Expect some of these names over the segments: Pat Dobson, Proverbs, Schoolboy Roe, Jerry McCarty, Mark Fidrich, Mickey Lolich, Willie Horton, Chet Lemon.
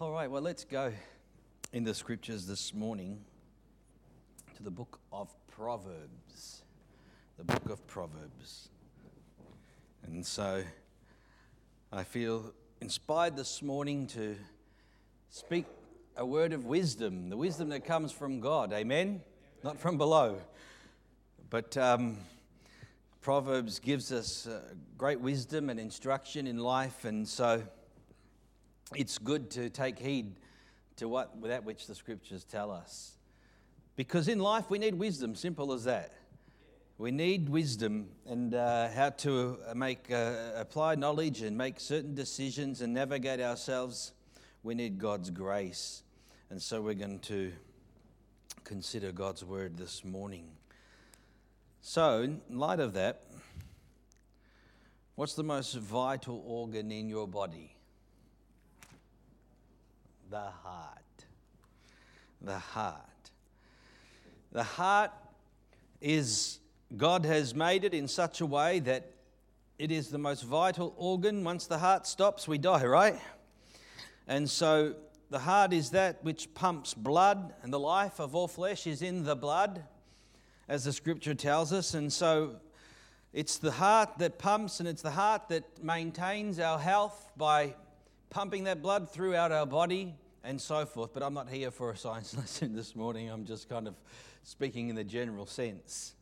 All right, well, let's go in the scriptures this morning to the book of Proverbs. The book of Proverbs. And so I feel inspired this morning to speak a word of wisdom, the wisdom that comes from God, amen? Not from below. But Proverbs gives us great wisdom and instruction in life, and so it's good to take heed to that which the Scriptures tell us. Because in life we need wisdom, simple as that. We need wisdom and how to make apply knowledge and make certain decisions and navigate ourselves. We need God's grace. And so we're going to consider God's Word this morning. So, in light of that, what's the most vital organ in your body? The heart. The heart. The heart is, God has made it in such a way that it is the most vital organ. Once the heart stops, we die, right? And so the heart is that which pumps blood, and the life of all flesh is in the blood, as the Scripture tells us. And so it's the heart that pumps, and it's the heart that maintains our health by pumping that blood throughout our body and so forth. But I'm not here for a science lesson this morning. I'm just kind of speaking in the general sense.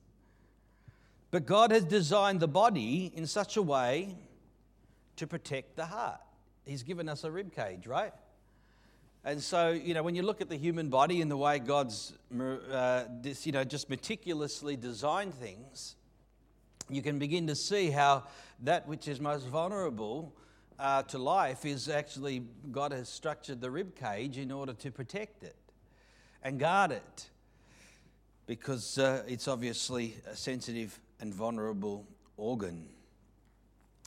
But God has designed the body in such a way to protect the heart. He's given us a rib cage, right? And so, when you look at the human body and the way God's, just meticulously designed things, you can begin to see how that which is most vulnerable to life is actually, God has structured the rib cage in order to protect it and guard it, because it's obviously a sensitive and vulnerable organ.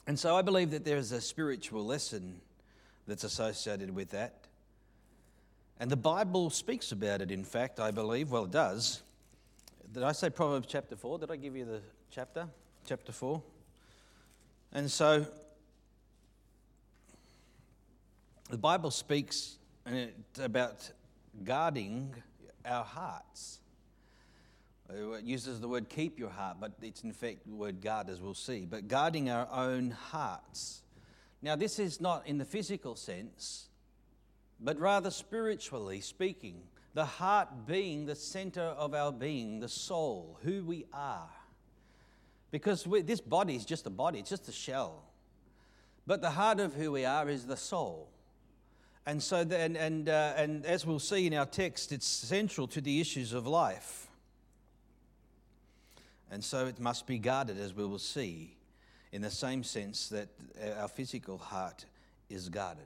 And so I believe that there is a spiritual lesson that's associated with that. And the Bible speaks about it, in fact, I believe. Well, it does. Did I say Proverbs chapter 4? Did I give you the chapter? Chapter 4. And so the Bible speaks about guarding our hearts. It uses the word keep your heart, but it's in fact the word guard, as we'll see. But guarding our own hearts. Now, this is not in the physical sense, but rather spiritually speaking. The heart being the center of our being, the soul, who we are. Because this body is just a body, it's just a shell. But the heart of who we are is the soul. And so, and as we'll see in our text, it's central to the issues of life. And so it must be guarded, as we will see, in the same sense that our physical heart is guarded.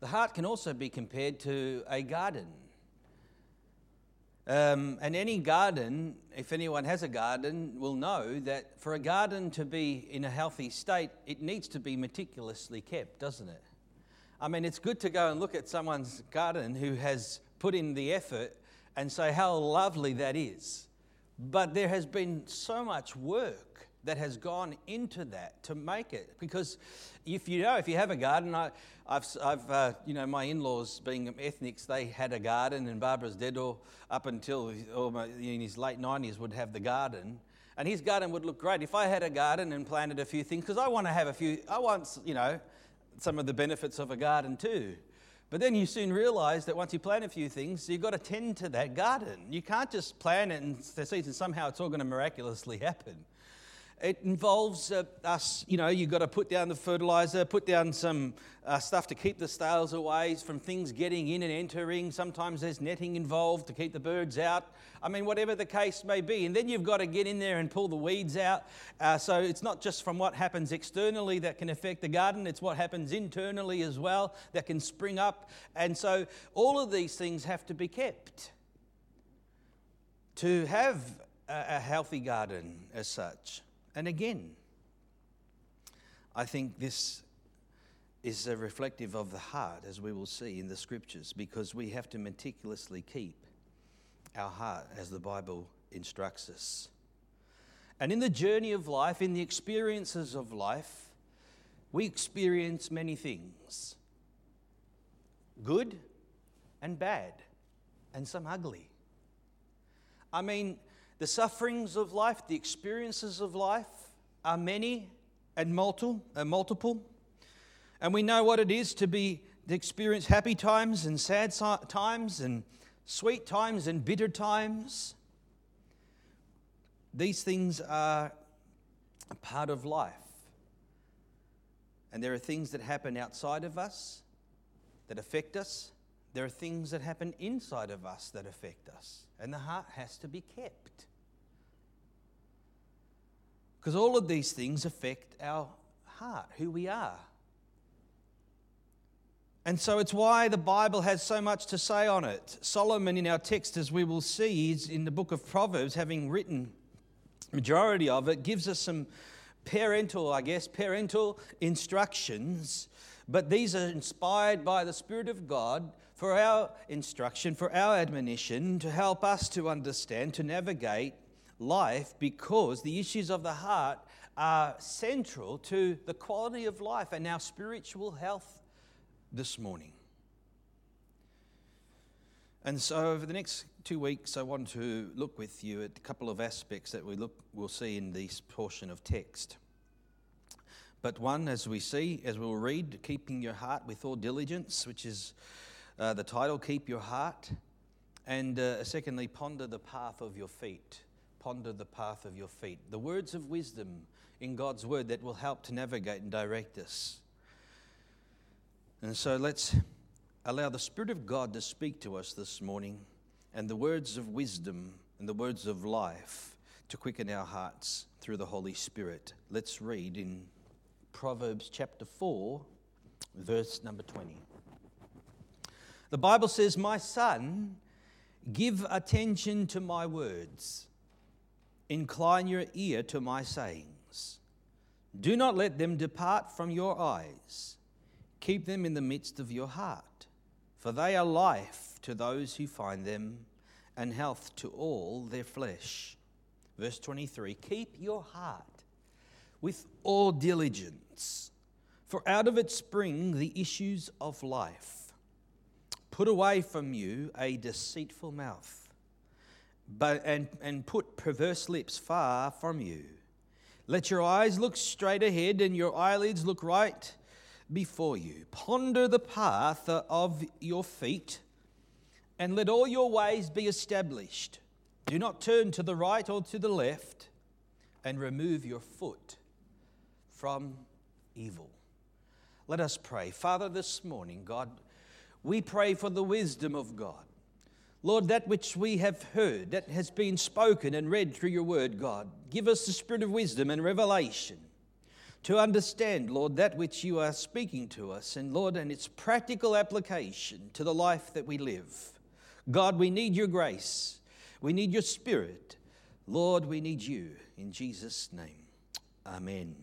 The heart can also be compared to a garden. And any garden, if anyone has a garden, will know that for a garden to be in a healthy state, it needs to be meticulously kept, doesn't it? I mean, it's good to go and look at someone's garden who has put in the effort and say how lovely that is. But there has been so much work that has gone into that to make it. Because if you have a garden, my in-laws being ethnics, they had a garden, and Barbara's dad up until almost in his late 90s would have the garden. And his garden would look great. If I had a garden and planted a few things, because I want some of the benefits of a garden too. But then you soon realize that once you plant a few things, you've got to tend to that garden. You can't just plant it and the seeds and somehow it's all going to miraculously happen. It involves us, you've got to put down the fertilizer, put down some stuff to keep the snails away from things getting in and entering. Sometimes there's netting involved to keep the birds out. I mean, whatever the case may be. And then you've got to get in there and pull the weeds out. So it's not just from what happens externally that can affect the garden. It's what happens internally as well that can spring up. And so all of these things have to be kept to have a healthy garden as such. And again, I think this is a reflective of the heart, as we will see in the Scriptures, because we have to meticulously keep our heart as the Bible instructs us. And in the journey of life, in the experiences of life, we experience many things. good and bad, and some ugly. I mean, the sufferings of life, the experiences of life are many and multiple. And we know what it is to experience happy times and sad times and sweet times and bitter times. These things are a part of life. And there are things that happen outside of us that affect us. There are things that happen inside of us that affect us. And the heart has to be kept. Because all of these things affect our heart, who we are. And so it's why the Bible has so much to say on it. Solomon, in our text, as we will see, is in the book of Proverbs, having written the majority of it, gives us some parental instructions, but these are inspired by the Spirit of God for our instruction, for our admonition, to help us to understand, to navigate life, because the issues of the heart are central to the quality of life and our spiritual health this morning. And so over the next 2 weeks, I want to look with you at a couple of aspects that we'll see in this portion of text. But one, as we'll read, keeping your heart with all diligence, which is the title, Keep Your Heart. And secondly, ponder the path of your feet. Ponder the path of your feet. The words of wisdom in God's word that will help to navigate and direct us. And so let's allow the Spirit of God to speak to us this morning, and the words of wisdom and the words of life to quicken our hearts through the Holy Spirit. Let's read in Proverbs chapter 4, verse number 20. The Bible says, "My son, give attention to my words. Incline your ear to my sayings. Do not let them depart from your eyes. Keep them in the midst of your heart, for they are life to those who find them, and health to all their flesh." Verse 23, "Keep your heart with all diligence, for out of it spring the issues of life. Put away from you a deceitful mouth, and put perverse lips far from you. Let your eyes look straight ahead, and your eyelids look right before you. Ponder the path of your feet, and let all your ways be established. Do not turn to the right or to the left, and remove your foot from evil." Let us pray. Father, this morning, God, we pray for the wisdom of God. Lord, that which we have heard, that has been spoken and read through your word, God, give us the spirit of wisdom and revelation to understand, Lord, that which you are speaking to us, and Lord, and its practical application to the life that we live. God, we need your grace. We need your spirit. Lord, we need you. In Jesus' name, amen.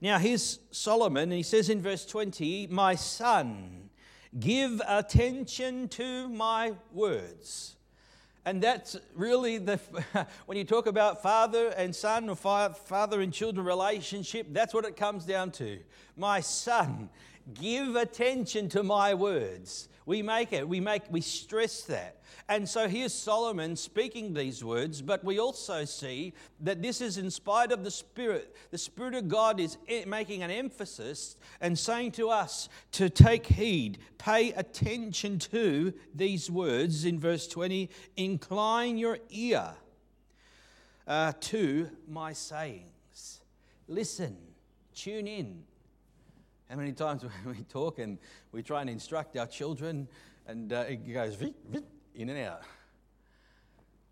Now, here's Solomon, and he says in verse 20, "My son, give attention to my words." And that's really when you talk about father and son or father and children relationship, that's what it comes down to. My son, give attention to my words. We stress that. And so here's Solomon speaking these words, but we also see that this is in spite of the Spirit. The Spirit of God is making an emphasis and saying to us to take heed, pay attention to these words in verse 20, "Incline your ear to my sayings." Listen, tune in. How many times we talk and we try and instruct our children, and it goes in and out.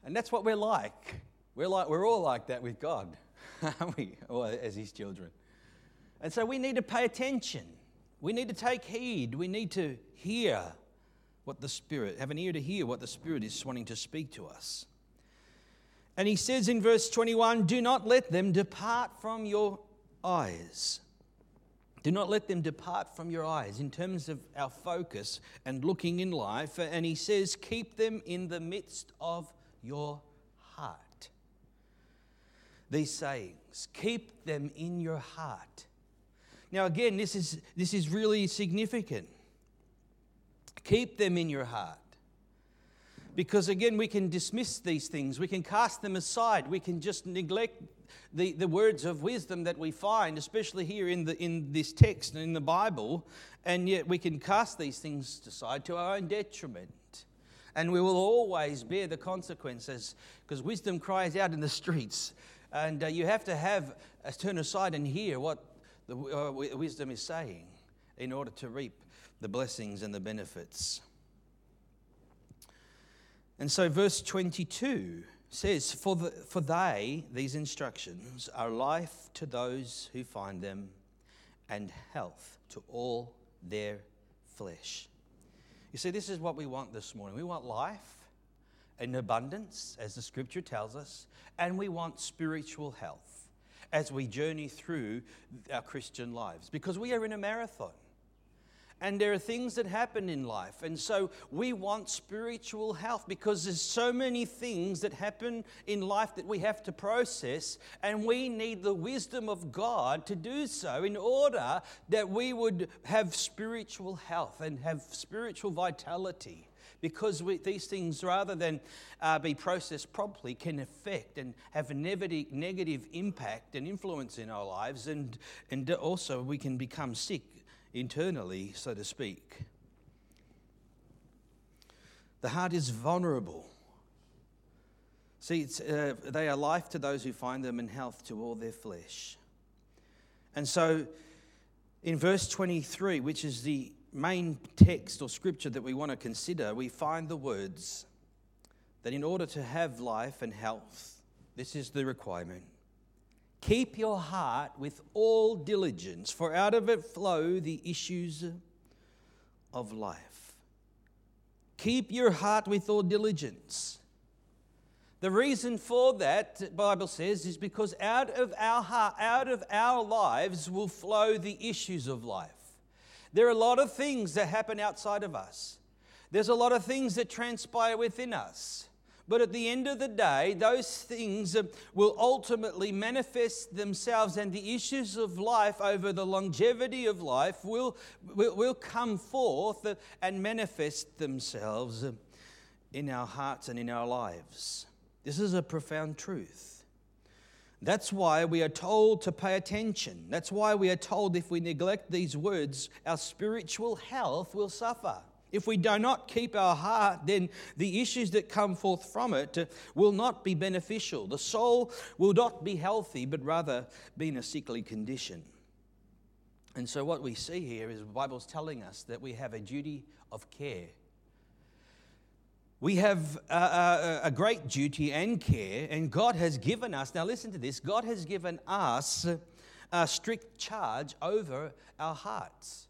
And that's what we're like. We're all like that with God, aren't we? Or as his children. And so we need to pay attention. We need to take heed. We need to hear what the Spirit, have an ear to hear what the Spirit is wanting to speak to us. And he says in verse 21, "Do not let them depart from your eyes." Do not let them depart from your eyes in terms of our focus and looking in life. And he says, keep them in the midst of your heart. These sayings, keep them in your heart. Now, again, this is really significant. Keep them in your heart. Because again, we can dismiss these things. We can cast them aside. We can just neglect the words of wisdom that we find, especially here in this text and in the Bible. And yet we can cast these things aside to our own detriment. And we will always bear the consequences, because wisdom cries out in the streets. And you have to have a turn aside and hear what the wisdom is saying in order to reap the blessings and the benefits. And so verse 22 says, For they, these instructions, are life to those who find them and health to all their flesh. You see, this is what we want this morning. We want life in abundance, as the Scripture tells us, and we want spiritual health as we journey through our Christian lives, because we are in a marathon. And there are things that happen in life. And so we want spiritual health, because there's so many things that happen in life that we have to process. And we need the wisdom of God to do so in order that we would have spiritual health and have spiritual vitality. Because these things, rather than be processed properly, can affect and have a negative impact and influence in our lives. And also we can become sick internally, so to speak. The heart is vulnerable. See, they are life to those who find them and health to all their flesh. And so in verse 23, which is the main text or scripture that we want to consider, we find the words that in order to have life and health, this is the requirement. Keep your heart with all diligence, for out of it flow the issues of life. Keep your heart with all diligence. The reason for that, the Bible says, is because out of our lives will flow the issues of life. There are a lot of things that happen outside of us. There's a lot of things that transpire within us. But at the end of the day, those things will ultimately manifest themselves, and the issues of life over the longevity of life will come forth and manifest themselves in our hearts and in our lives. This is a profound truth. That's why we are told to pay attention. That's why we are told if we neglect these words, our spiritual health will suffer. If we do not keep our heart, then the issues that come forth from it will not be beneficial. The soul will not be healthy, but rather be in a sickly condition. And so what we see here is the Bible's telling us that we have a duty of care. We have a great duty and care, and God has given us, now listen to this, God has given us a strict charge over our hearts.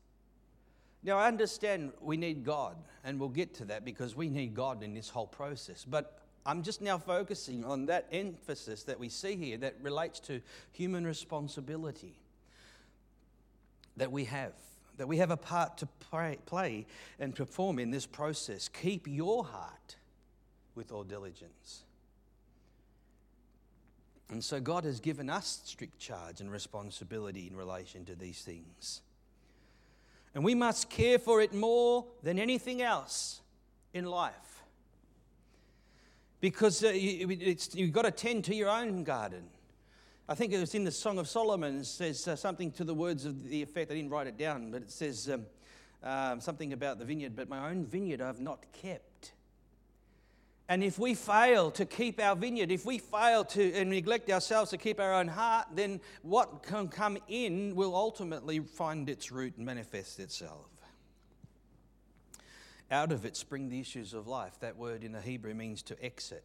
Now, I understand we need God, and we'll get to that because we need God in this whole process. But I'm just now focusing on that emphasis that we see here that relates to human responsibility that we have a part to play and perform in this process. Keep your heart with all diligence. And so God has given us strict charge and responsibility in relation to these things. And we must care for it more than anything else in life. Because you've got to tend to your own garden. I think it was in the Song of Solomon, it says something to the words of the effect, I didn't write it down, but it says something about the vineyard, but my own vineyard I've not kept. And if we fail to keep our vineyard, if we fail to and neglect ourselves to keep our own heart, then what can come in will ultimately find its root and manifest itself. Out of it spring the issues of life. That word in the Hebrew means to exit.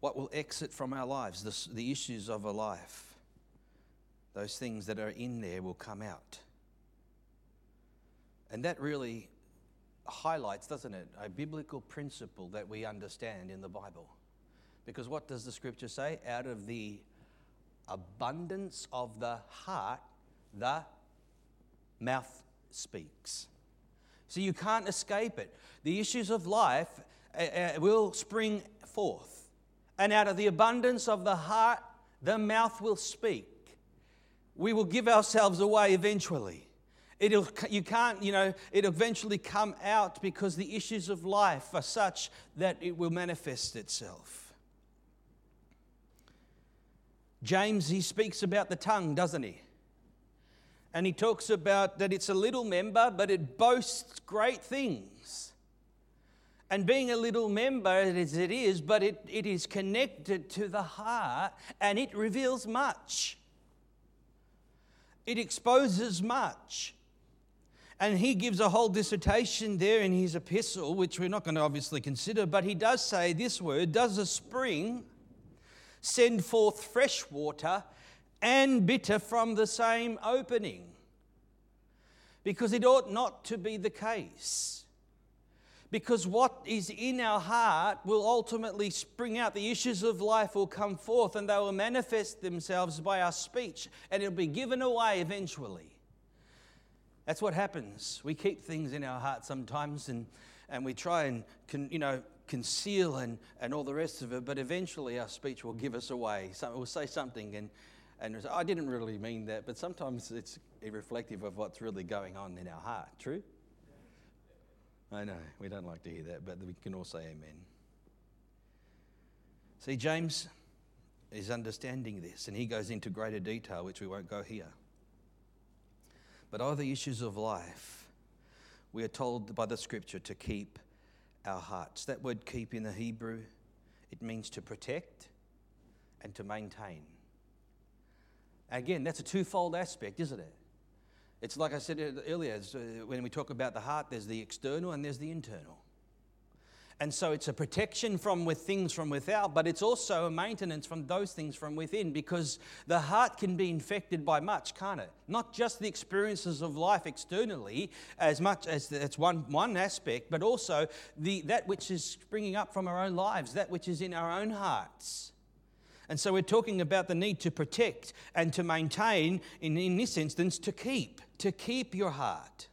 What will exit from our lives? The issues of a life. Those things that are in there will come out. And that really highlights, doesn't it, a biblical principle that we understand in the Bible. Because what does the scripture say? Out of the abundance of the heart, the mouth speaks. So you can't escape it. The issues of life will spring forth. And out of the abundance of the heart, the mouth will speak. We will give ourselves away eventually. It'll eventually come out because the issues of life are such that it will manifest itself. James, he speaks about the tongue, doesn't he? And he talks about that it's a little member, but it boasts great things. And being a little member, as it is, but it is connected to the heart, and it reveals much. It exposes much. And he gives a whole dissertation there in his epistle, which we're not going to obviously consider, but he does say this word, does a spring send forth fresh water and bitter from the same opening? Because it ought not to be the case. Because what is in our heart will ultimately spring out. The issues of life will come forth and they will manifest themselves by our speech, and it'll be given away eventually. That's what happens. We keep things in our heart sometimes and we try and conceal and all the rest of it, but eventually our speech will give us away. So we'll say something and I didn't really mean that, but sometimes it's reflective of what's really going on in our heart. True? I know, we don't like to hear that, but we can all say amen. See, James is understanding this, and he goes into greater detail, which we won't go here. But all the issues of life, we are told by the Scripture to keep our hearts. That word keep in the Hebrew, it means to protect and to maintain. Again, that's a twofold aspect, isn't it? It's like I said earlier, when we talk about the heart, there's the external and there's the internal. And so it's a protection from with things from without, but it's also a maintenance from those things from within, because the heart can be infected by much, can't it? Not just the experiences of life externally, as much as that's one aspect, but also that which is springing up from our own lives, that which is in our own hearts. And so we're talking about the need to protect and to maintain, in this instance, to keep your heart.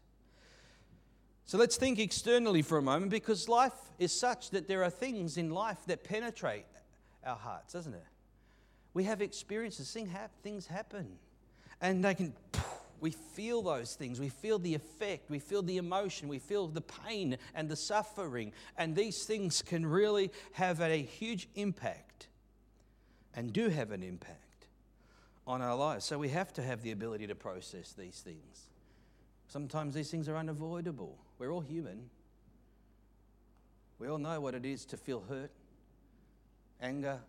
So let's think externally for a moment, because life is such that there are things in life that penetrate our hearts, doesn't it? We have experiences, things happen, and we feel those things, we feel the effect, we feel the emotion, we feel the pain and the suffering, and these things can really have a huge impact. And do have an impact on our lives. So we have to have the ability to process these things. Sometimes these things are unavoidable. We're all human. We all know what it is to feel hurt, anger,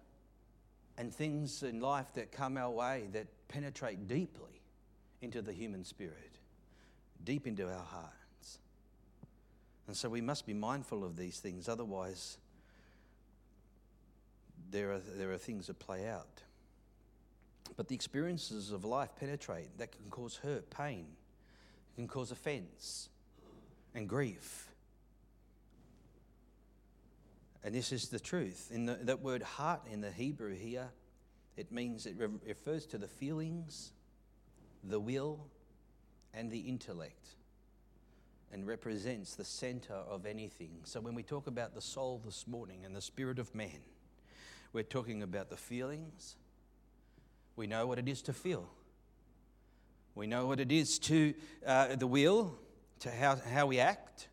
and things in life that come our way that penetrate deeply into the human spirit, deep into our hearts. And so we must be mindful of these things, otherwise there are things that play out. But the experiences of life penetrate. That can cause hurt, pain. It can cause offense and grief. And this is the truth. That word heart in the Hebrew here, it means it refers to the feelings, the will, and the intellect, and represents the center of anything. So when we talk about the soul this morning and the spirit of man, we're talking about the feelings. We know what it is to feel. We know what it is to the will, to how we act.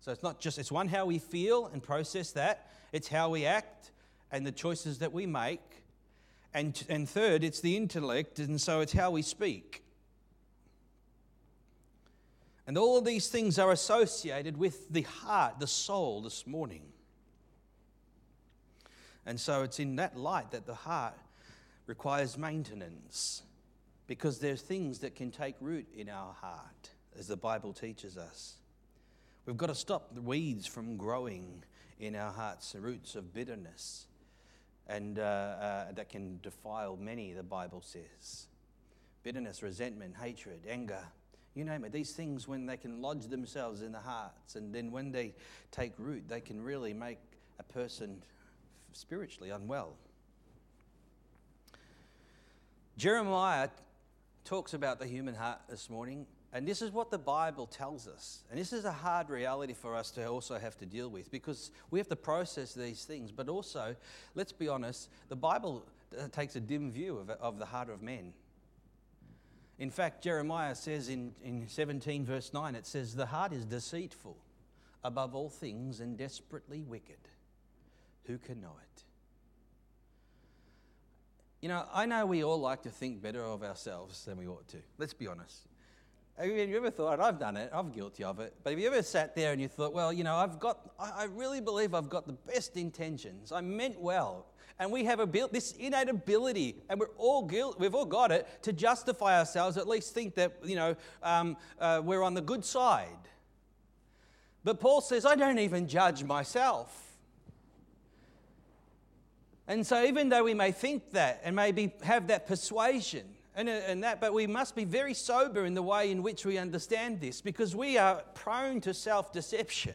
So it's not just, it's one, how we feel and process that. It's how we act and the choices that we make. And third, it's the intellect, and so it's how we speak. And all of these things are associated with the heart, the soul this morning. And so it's in that light that the heart requires maintenance, because there's things that can take root in our heart, as the Bible teaches us. We've got to stop the weeds from growing in our hearts, the roots of bitterness, and that can defile many, the Bible says. Bitterness, resentment, hatred, anger, you name it. These things, when they can lodge themselves in the hearts, and then when they take root, they can really make a person spiritually unwell. Jeremiah talks about the human heart this morning, and this is what the Bible tells us. And this is a hard reality for us to also have to deal with, because we have to process these things, but also, let's be honest, the Bible takes a dim view of the heart of men. In fact, Jeremiah says in 17 verse 9, it says, the heart is deceitful above all things and desperately wicked. Who can know it? You know, I know we all like to think better of ourselves than we ought to. Let's be honest. Have you ever thought, I've done it, I'm guilty of it, but have you ever sat there and you thought, well, you know, I really believe I've got the best intentions, I meant well, and we have this innate ability, and we're all we've all got it, to justify ourselves, at least think that, you know, we're on the good side. But Paul says, I don't even judge myself. And so even though we may think that and maybe have that persuasion, but we must be very sober in the way in which we understand this, because we are prone to self-deception.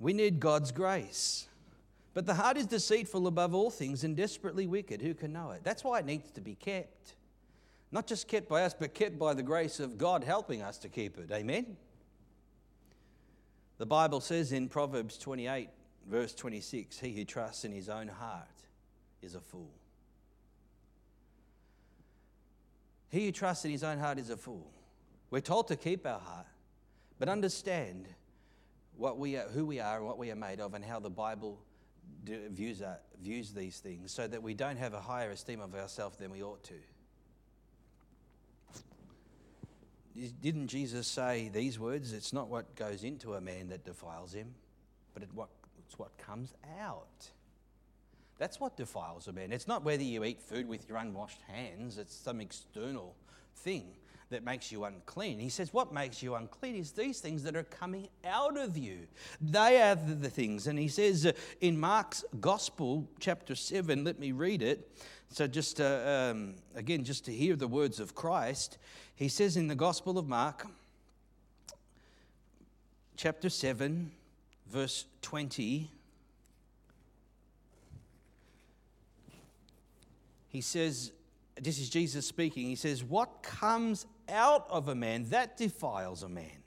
We need God's grace. But the heart is deceitful above all things and desperately wicked. Who can know it? That's why it needs to be kept. Not just kept by us, but kept by the grace of God helping us to keep it. Amen? The Bible says in Proverbs 28, verse 26, he who trusts in his own heart is a fool. He who trusts in his own heart is a fool. We're told to keep our heart, but understand what we are, who we are, and what we are made of, and how the Bible views these things, so that we don't have a higher esteem of ourselves than we ought to. Didn't Jesus say these words? It's not what goes into a man that defiles him, but it's what comes out. That's what defiles a man. It's not whether you eat food with your unwashed hands. It's some external thing that makes you unclean. He says what makes you unclean is these things that are coming out of you. They are the things. And he says in Mark's Gospel, chapter 7, let me read it. So just again, just to hear the words of Christ, he says in the Gospel of Mark, chapter 7, verse 20, he says, this is Jesus speaking, he says, what comes out of a man, that defiles a man.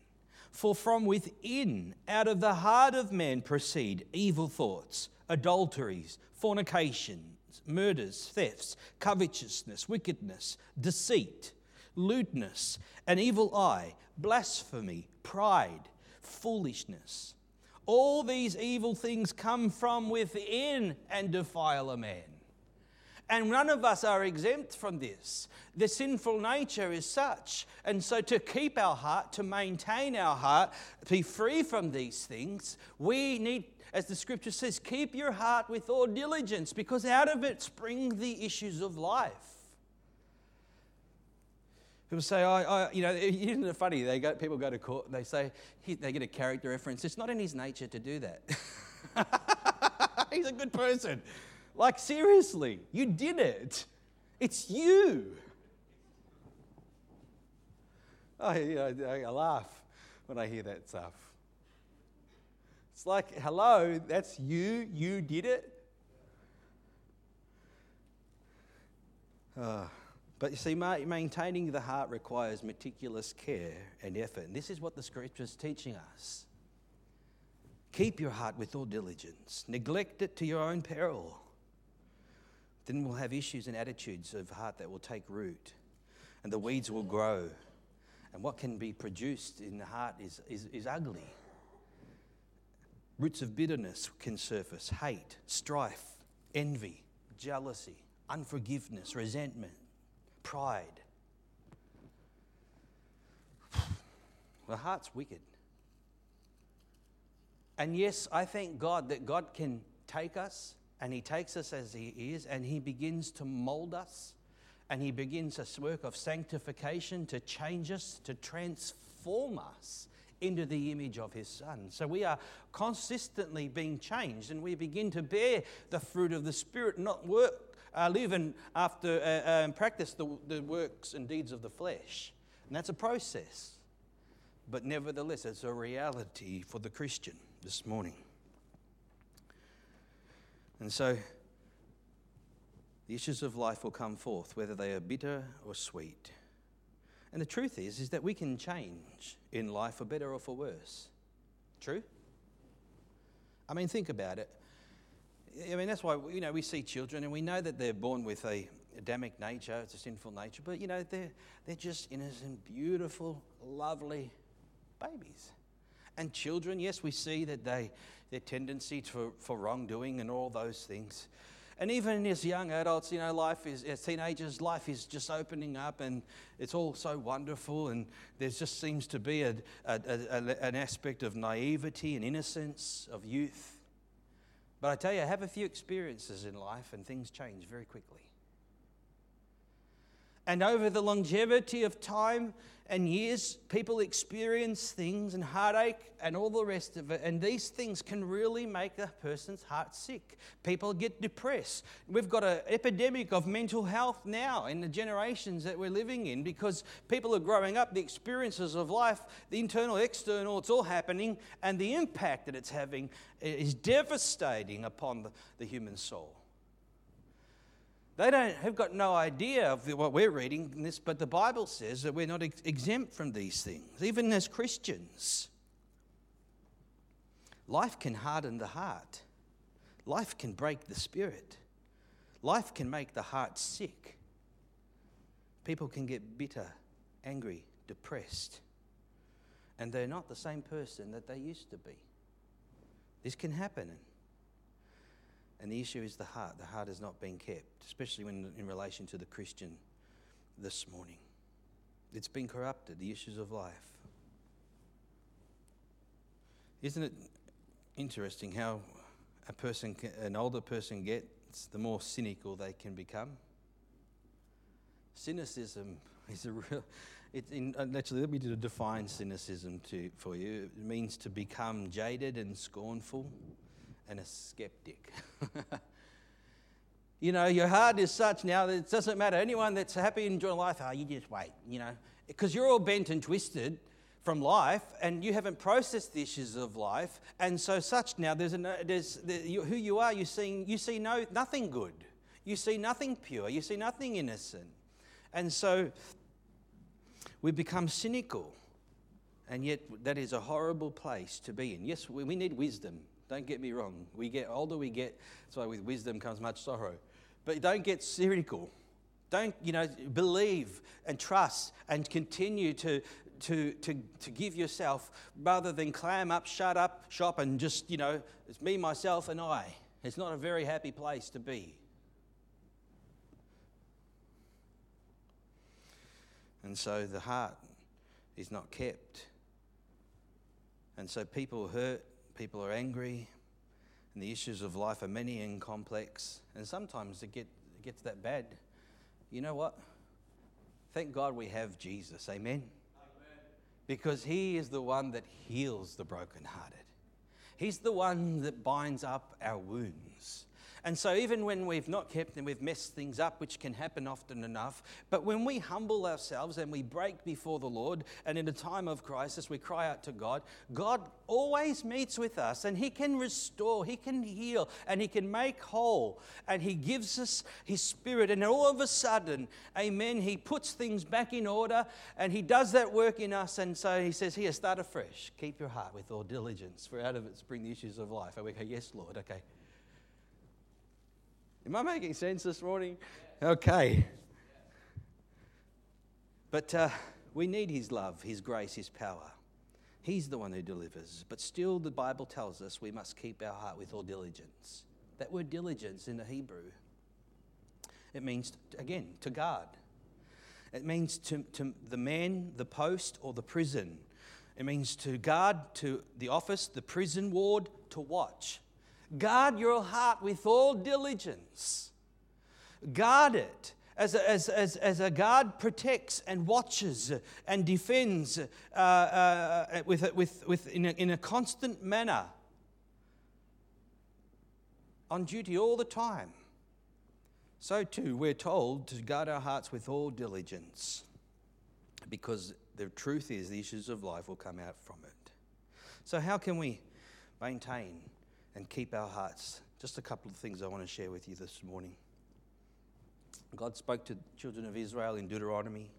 For from within, out of the heart of man proceed evil thoughts, adulteries, fornications, murders, thefts, covetousness, wickedness, deceit, lewdness, an evil eye, blasphemy, pride, foolishness. All these evil things come from within and defile a man. And none of us are exempt from this. The sinful nature is such. And so to keep our heart, to maintain our heart, to be free from these things, we need, as the scripture says, keep your heart with all diligence, because out of it spring the issues of life. People say, you know, isn't it funny? People go to court and they say, they get a character reference. It's not in his nature to do that. He's a good person. Like, seriously, you did it. It's you. I laugh when I hear that stuff. It's like, hello, that's you. You did it. But you see, maintaining the heart requires meticulous care and effort. And this is what the scripture is teaching us. Keep your heart with all diligence. Neglect it to your own peril. Then we'll have issues and attitudes of heart that will take root. And the weeds will grow. And what can be produced in the heart is ugly. Roots of bitterness can surface. Hate, strife, envy, jealousy, unforgiveness, resentment. Pride. The heart's wicked. And yes, I thank God that God can take us, and he takes us as he is, and he begins to mold us, and he begins this work of sanctification to change us, to transform us into the image of his Son. So we are consistently being changed, and we begin to bear the fruit of the Spirit, not live and after practice the works and deeds of the flesh. And that's a process. But nevertheless, it's a reality for the Christian this morning. And so the issues of life will come forth, whether they are bitter or sweet. And the truth is that we can change in life for better or for worse. True? I mean, think about it. I mean, that's why, you know, we see children and we know that they're born with a academic nature, it's a sinful nature, but you know, they're just innocent, beautiful, lovely babies. And children, yes, we see that their tendency for wrongdoing and all those things. And even as young adults, you know, as teenagers, life is just opening up and it's all so wonderful, and there just seems to be an aspect of naivety and innocence of youth. But I tell you, I have a few experiences in life and things change very quickly. And over the longevity of time and years, people experience things and heartache and all the rest of it. And these things can really make a person's heart sick. People get depressed. We've got an epidemic of mental health now in the generations that we're living in, because people are growing up, the experiences of life, the internal, external, it's all happening. And the impact that it's having is devastating upon the human soul. They have got no idea of what we're reading in this, but the Bible says that we're not exempt from these things, even as Christians. Life can harden the heart. Life can break the spirit. Life can make the heart sick. People can get bitter, angry, depressed, and they're not the same person that they used to be. This can happen. And the issue is the heart. The heart is not being kept, especially in relation to the Christian this morning. It's been corrupted, the issues of life. Isn't it interesting how an older person gets, the more cynical they can become? Cynicism is actually, let me define cynicism for you. It means to become jaded and scornful. And a skeptic. You know, your heart is such now that it doesn't matter. Anyone that's happy and enjoying life, you just wait, you know. Because you're all bent and twisted from life and you haven't processed the issues of life. And so such now, who you are, you see nothing good. You see nothing pure. You see nothing innocent. And so we become cynical. And yet that is a horrible place to be in. Yes, we need wisdom. Don't get me wrong. We get older, that's why with wisdom comes much sorrow. But don't get cynical. Don't, believe and trust and continue to give yourself, rather than clam up, shut up, shop, and just, it's me, myself, and I. It's not a very happy place to be. And so the heart is not kept. And so people hurt. People are angry, and the issues of life are many and complex, and sometimes it gets that bad. You know what? Thank God we have Jesus, amen? Because He is the one that heals the brokenhearted. He's the one that binds up our wounds. And so even when we've not kept and we've messed things up, which can happen often enough, but when we humble ourselves and we break before the Lord, and in a time of crisis we cry out to God, God always meets with us, and He can restore, He can heal, and He can make whole, and He gives us His Spirit. And all of a sudden, amen, He puts things back in order, and He does that work in us. And so He says, here, start afresh. Keep your heart with all diligence, for out of it spring the issues of life. And we go, yes, Lord, okay. Am I making sense this morning? Okay. But we need His love, His grace, His power. He's the one who delivers. But still, the Bible tells us we must keep our heart with all diligence. That word diligence in the Hebrew, it means, again, to guard. It means to the man, the post, or the prison. It means to guard, to the office, the prison ward, to watch. Guard your heart with all diligence. Guard it as a guard protects and watches and defends in a constant manner, on duty all the time. So too, we're told to guard our hearts with all diligence, because the truth is the issues of life will come out from it. So how can we maintain and keep our hearts? Just a couple of things I want to share with you this morning. God spoke to the children of Israel in Deuteronomy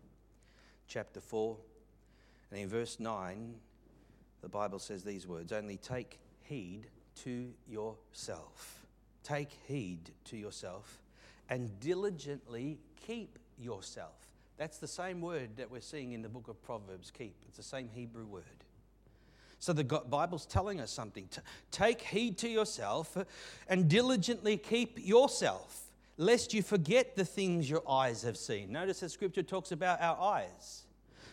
chapter 4. And in verse 9, the Bible says these words, only take heed to yourself. Take heed to yourself and diligently keep yourself. That's the same word that we're seeing in the book of Proverbs, keep. It's the same Hebrew word. So the Bible's telling us something. Take heed to yourself and diligently keep yourself, lest you forget the things your eyes have seen. Notice that Scripture talks about our eyes.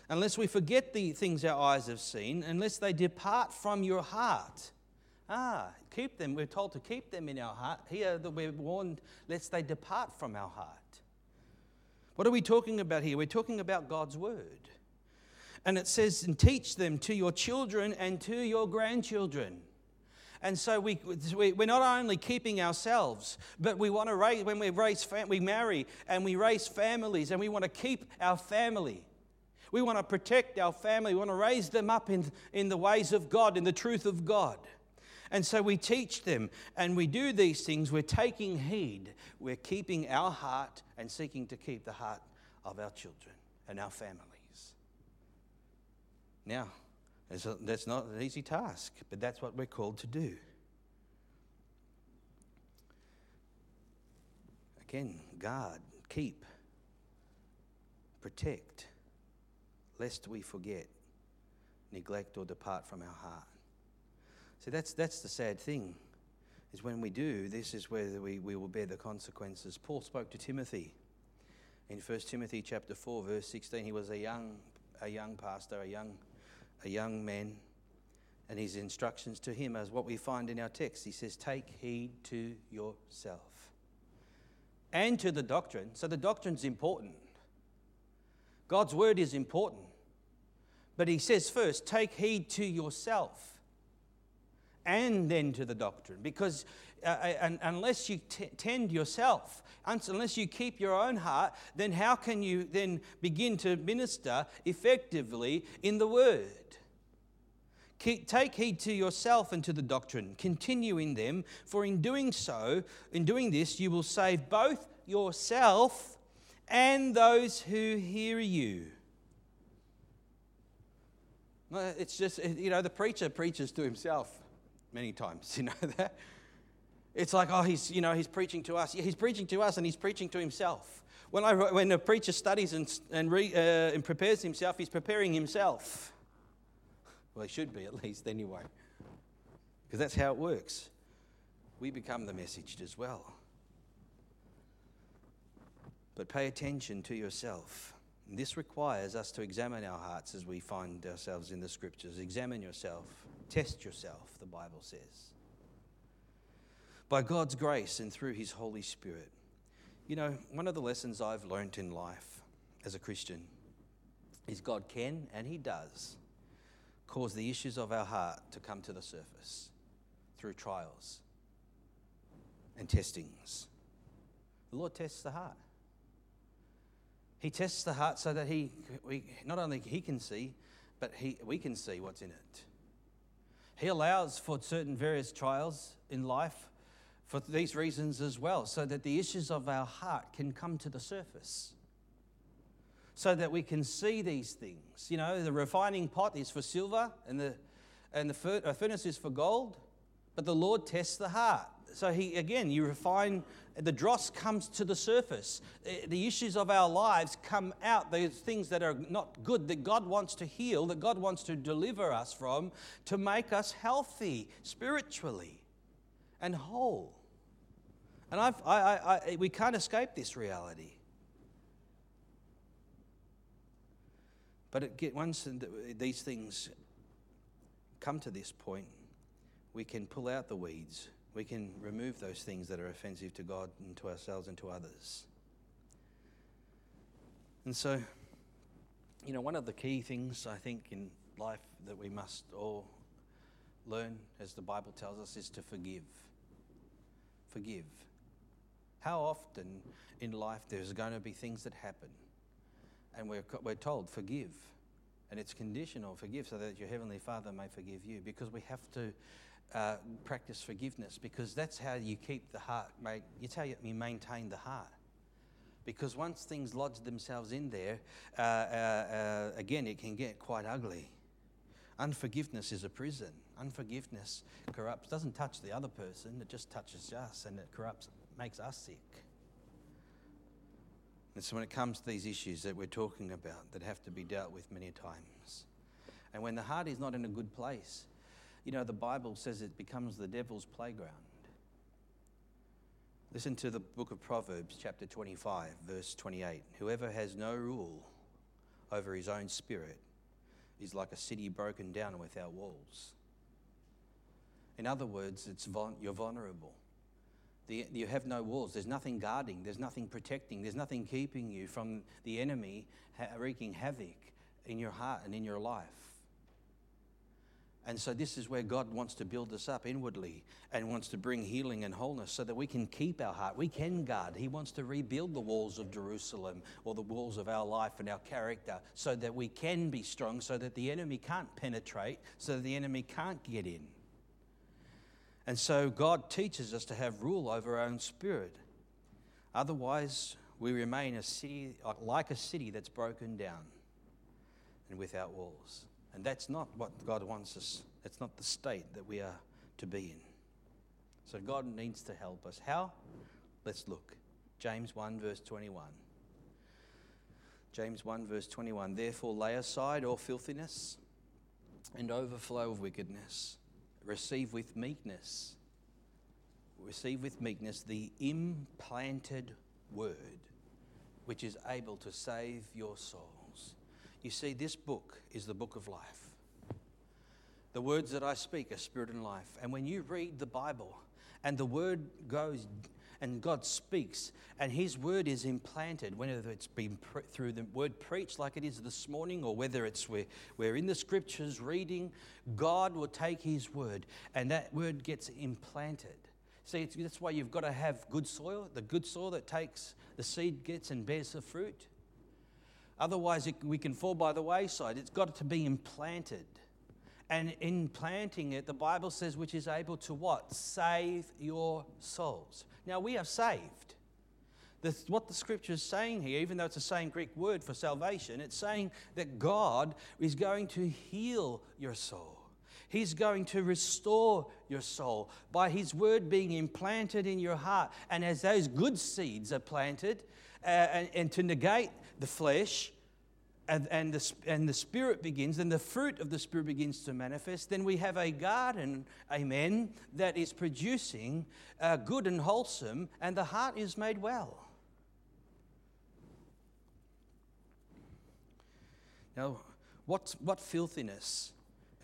Unless we forget the things our eyes have seen, unless they depart from your heart. Keep them. We're told to keep them in our heart. Here we're warned, lest they depart from our heart. What are we talking about here? We're talking about God's Word. And it says, and teach them to your children and to your grandchildren. And so we're not only keeping ourselves, but we want to raise, when we marry and we raise families, and we want to keep our family. We want to protect our family. We want to raise them up in the ways of God, in the truth of God. And so we teach them and we do these things. We're taking heed. We're keeping our heart and seeking to keep the heart of our children and our families. Now, that's not an easy task, but that's what we're called to do. Again, guard, keep, protect, lest we forget, neglect, or depart from our heart. See, that's the sad thing, is when we do, this is where we will bear the consequences. Paul spoke to Timothy in 1 Timothy chapter 4, verse 16. He was a young pastor, a young man, and his instructions to him as what we find in our text. He says, take heed to yourself and to the doctrine. So the doctrine's important. God's word is important. But he says first, take heed to yourself and then to the doctrine. Because unless you tend yourself, unless you keep your own heart, then how can you then begin to minister effectively in the word? Take heed to yourself and to the doctrine. Continue in them, for in doing this, you will save both yourself and those who hear you. It's just, the preacher preaches to himself many times, that. It's like, he's preaching to us. Yeah, he's preaching to us and he's preaching to himself. When a preacher studies and prepares himself, he's preparing himself. Well, he should be at least anyway, because that's how it works. We become the message as well. But pay attention to yourself. And this requires us to examine our hearts as we find ourselves in the Scriptures. Examine yourself. Test yourself, the Bible says. By God's grace and through His Holy Spirit. One of the lessons I've learned in life as a Christian is God can, and He does, cause the issues of our heart to come to the surface through trials and testings. The Lord tests the heart. He tests the heart so that not only he can see, but we can see what's in it. He allows for certain various trials in life for these reasons as well, so that the issues of our heart can come to the surface, so that we can see these things. The refining pot is for silver and the furnace is for gold, but the Lord tests the heart. So you refine, the dross comes to the surface. The issues of our lives come out, those things that are not good, that God wants to heal, that God wants to deliver us from, to make us healthy spiritually and whole. And we can't escape this reality. But once these things come to this point, we can pull out the weeds. We can remove those things that are offensive to God and to ourselves and to others. And so, one of the key things I think in life that we must all learn, as the Bible tells us, is to forgive. Forgive. How often in life there's going to be things that happen and we're told, forgive. And it's conditional, forgive, so that your Heavenly Father may forgive you, because we have to practice forgiveness, because that's how you keep the heart. It's how you maintain the heart. Because once things lodge themselves in there, again, it can get quite ugly. Unforgiveness is a prison. Unforgiveness corrupts, doesn't touch the other person, it just touches us, and it corrupts, makes us sick. It's when it comes to these issues that we're talking about that have to be dealt with many times. And when the heart is not in a good place, you know, the Bible says it becomes the devil's playground. Listen to the book of Proverbs, chapter 25, verse 28. Whoever has no rule over his own spirit is like a city broken down without walls. In other words, you're vulnerable. You have no walls. There's nothing guarding. There's nothing protecting. There's nothing keeping you from the enemy wreaking havoc in your heart and in your life. And so this is where God wants to build us up inwardly and wants to bring healing and wholeness so that we can keep our heart. We can guard. He wants to rebuild the walls of Jerusalem or the walls of our life and our character so that we can be strong, so that the enemy can't penetrate, so that the enemy can't get in. And so God teaches us to have rule over our own spirit. Otherwise, we remain a city that's broken down and without walls. And that's not what God wants us. That's not the state that we are to be in. So God needs to help us. How? Let's look. James 1 verse 21. James 1 verse 21. Therefore lay aside all filthiness and overflow of wickedness. Receive with meekness the implanted word, which is able to save your souls. You see, this book is the book of life. The words that I speak are spirit and life. And when you read the Bible and the word goes and God speaks and his word is implanted, whether it's been through the word preached like it is this morning or whether it's we're in the scriptures reading, God will take his word and that word gets implanted. See, that's why you've got to have good soil, the good soil that takes, the seed gets and bears the fruit. Otherwise, we can fall by the wayside. It's got to be implanted. And in planting it, the Bible says, which is able to what? Save your souls. Now, we are saved. That's what the Scripture is saying here, even though it's the same Greek word for salvation, it's saying that God is going to heal your soul. He's going to restore your soul by his word being implanted in your heart. And as those good seeds are planted, and to negate the flesh and the Spirit begins, and the fruit of the Spirit begins to manifest, then we have a garden, amen, that is producing good and wholesome, and the heart is made well. Now, what filthiness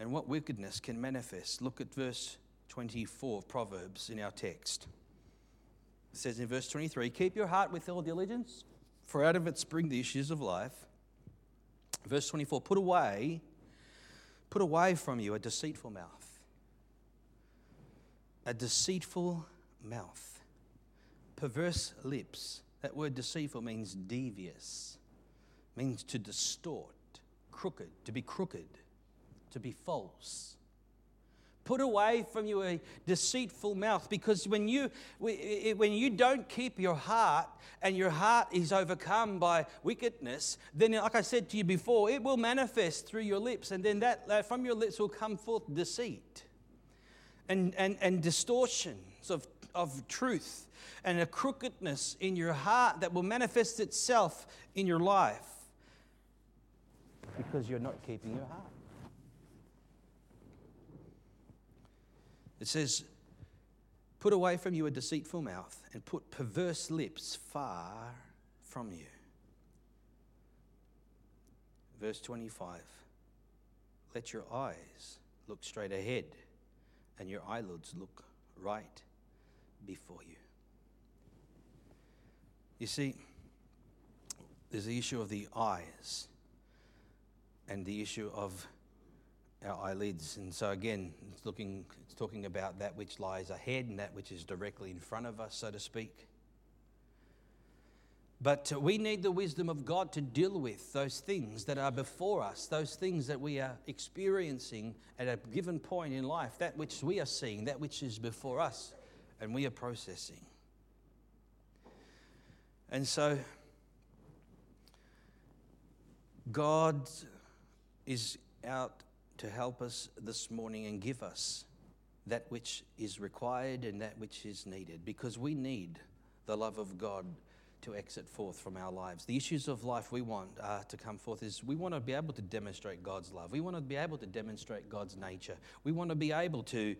and what wickedness can manifest? Look at verse 24 of Proverbs in our text. It says in verse 23, keep your heart with all diligence, for out of it spring the issues of life. Verse 24, put away from you a deceitful mouth, perverse lips. That word deceitful means devious, means to distort, crooked, to be false. Put away from you a deceitful mouth, because when you don't keep your heart and your heart is overcome by wickedness, then like I said to you before, it will manifest through your lips, and then that from your lips will come forth deceit and distortions of truth and a crookedness in your heart that will manifest itself in your life because you're not keeping your heart. It says, put away from you a deceitful mouth and put perverse lips far from you. Verse 25, let your eyes look straight ahead and your eyelids look right before you. You see, there's the issue of the eyes and the issue of our eyelids. And so again, it's talking about that which lies ahead and that which is directly in front of us, so to speak. But we need the wisdom of God to deal with those things that are before us, those things that we are experiencing at a given point in life, that which we are seeing, that which is before us, and we are processing. And so God is out to help us this morning and give us that which is required and that which is needed, because we need the love of God to exit forth from our lives. The issues of life we want to come forth is we want to be able to demonstrate God's love. We want to be able to demonstrate God's nature. We want to be able to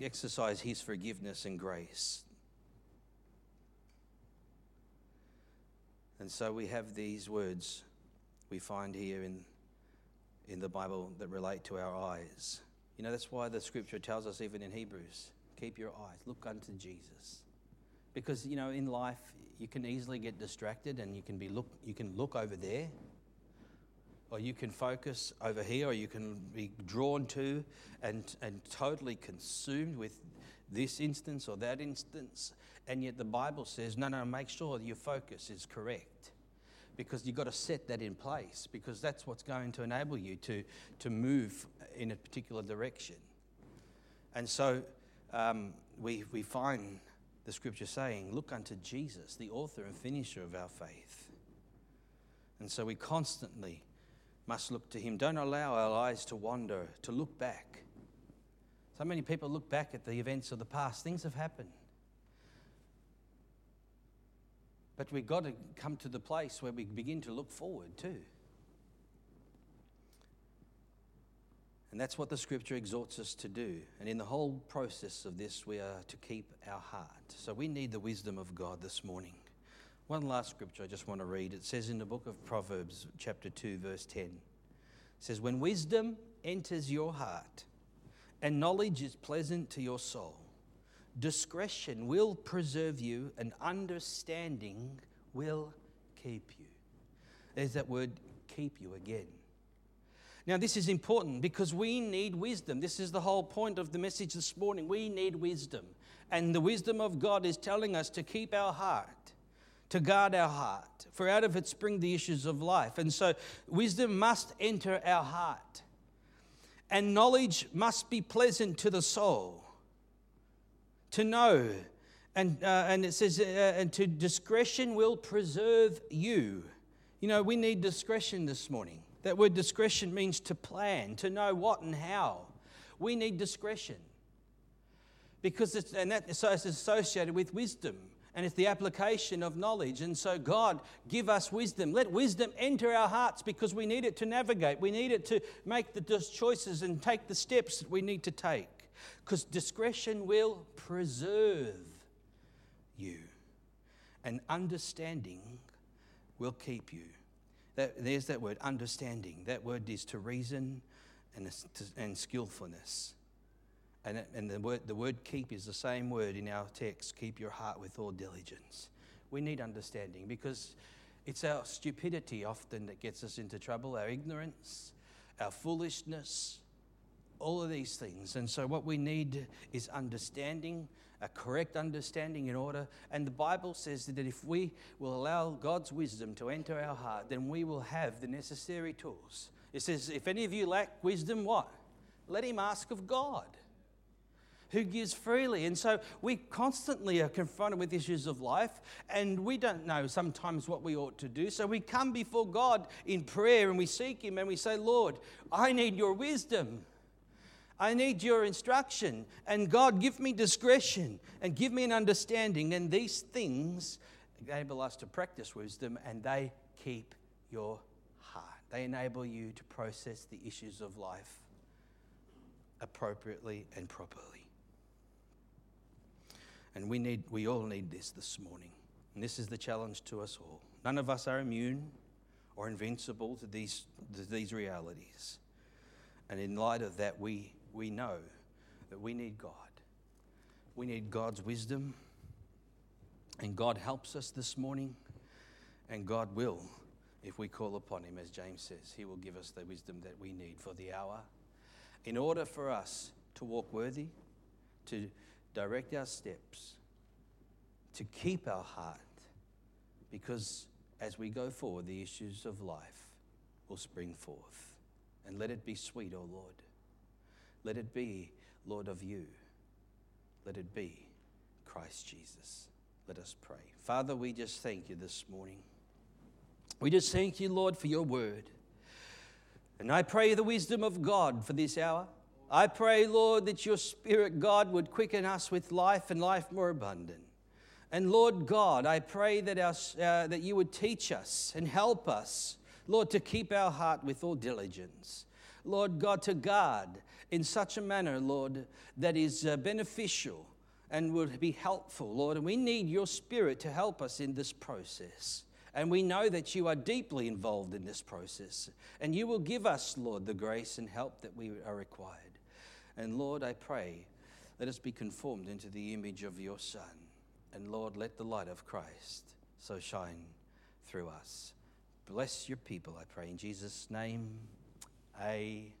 exercise His forgiveness and grace. And so we have these words we find here in the Bible that relate to our eyes. You know, that's why the scripture tells us even in Hebrews, keep your eyes, look unto Jesus. Because, you know, in life, you can easily get distracted and you can look over there, or you can focus over here, or you can be drawn to and totally consumed with this instance or that instance. And yet the Bible says, no, make sure that your focus is correct, because you've got to set that in place, because that's what's going to enable you to move in a particular direction. And so we find the scripture saying, look unto Jesus, the author and finisher of our faith. And so we constantly must look to him. Don't allow our eyes to wander, to look back. So many people look back at the events of the past. Things have happened. But we've got to come to the place where we begin to look forward too. And that's what the scripture exhorts us to do. And in the whole process of this, we are to keep our heart. So we need the wisdom of God this morning. One last scripture I just want to read. It says in the book of Proverbs, chapter 2, verse 10. It says, when wisdom enters your heart and knowledge is pleasant to your soul, discretion will preserve you and understanding will keep you. There's that word, keep you again. Now, this is important because we need wisdom. This is the whole point of the message this morning. We need wisdom. And the wisdom of God is telling us to keep our heart, to guard our heart, for out of it spring the issues of life. And so wisdom must enter our heart, and knowledge must be pleasant to the soul. To know, and it says, and to discretion will preserve you. You know, we need discretion this morning. That word discretion means to plan, to know what and how. We need discretion because it's associated with wisdom, and it's the application of knowledge. And so, God, give us wisdom. Let wisdom enter our hearts because we need it to navigate. We need it to make the choices and take the steps that we need to take. Because discretion will preserve you and understanding will keep you. There's that word, understanding. That word is to reason and skillfulness. And the word keep is the same word in our text, keep your heart with all diligence. We need understanding because it's our stupidity often that gets us into trouble, our ignorance, our foolishness, all of these things. And so what we need is understanding, a correct understanding in order. And the Bible says that if we will allow God's wisdom to enter our heart, then we will have the necessary tools. It says, if any of you lack wisdom, what? Let him ask of God, who gives freely. And so we constantly are confronted with issues of life, and we don't know sometimes what we ought to do. So we come before God in prayer and we seek him and we say, Lord, I need your wisdom. I need your instruction, and God, give me discretion and give me an understanding. And these things enable us to practice wisdom, and they keep your heart. They enable you to process the issues of life appropriately and properly. And we all need this morning. And this is the challenge to us all. None of us are immune or invincible to these realities. And in light of that, we know that we need God. We need God's wisdom. And God helps us this morning. And God will, if we call upon him, as James says, he will give us the wisdom that we need for the hour. In order for us to walk worthy, to direct our steps, to keep our heart, because as we go forward, the issues of life will spring forth. And let it be sweet, O Lord. Let it be, Lord, of you. Let it be Christ Jesus. Let us pray. Father, we just thank you this morning. We just thank you, Lord, for your word. And I pray the wisdom of God for this hour. I pray, Lord, that your Spirit, God, would quicken us with life and life more abundant. And Lord God, I pray that that you would teach us and help us, Lord, to keep our heart with all diligence. Lord God, to guard in such a manner, Lord, that is beneficial and would be helpful, Lord. And we need your Spirit to help us in this process. And we know that you are deeply involved in this process. And you will give us, Lord, the grace and help that we are required. And Lord, I pray, let us be conformed into the image of your Son. And Lord, let the light of Christ so shine through us. Bless your people, I pray in Jesus' name. Amen.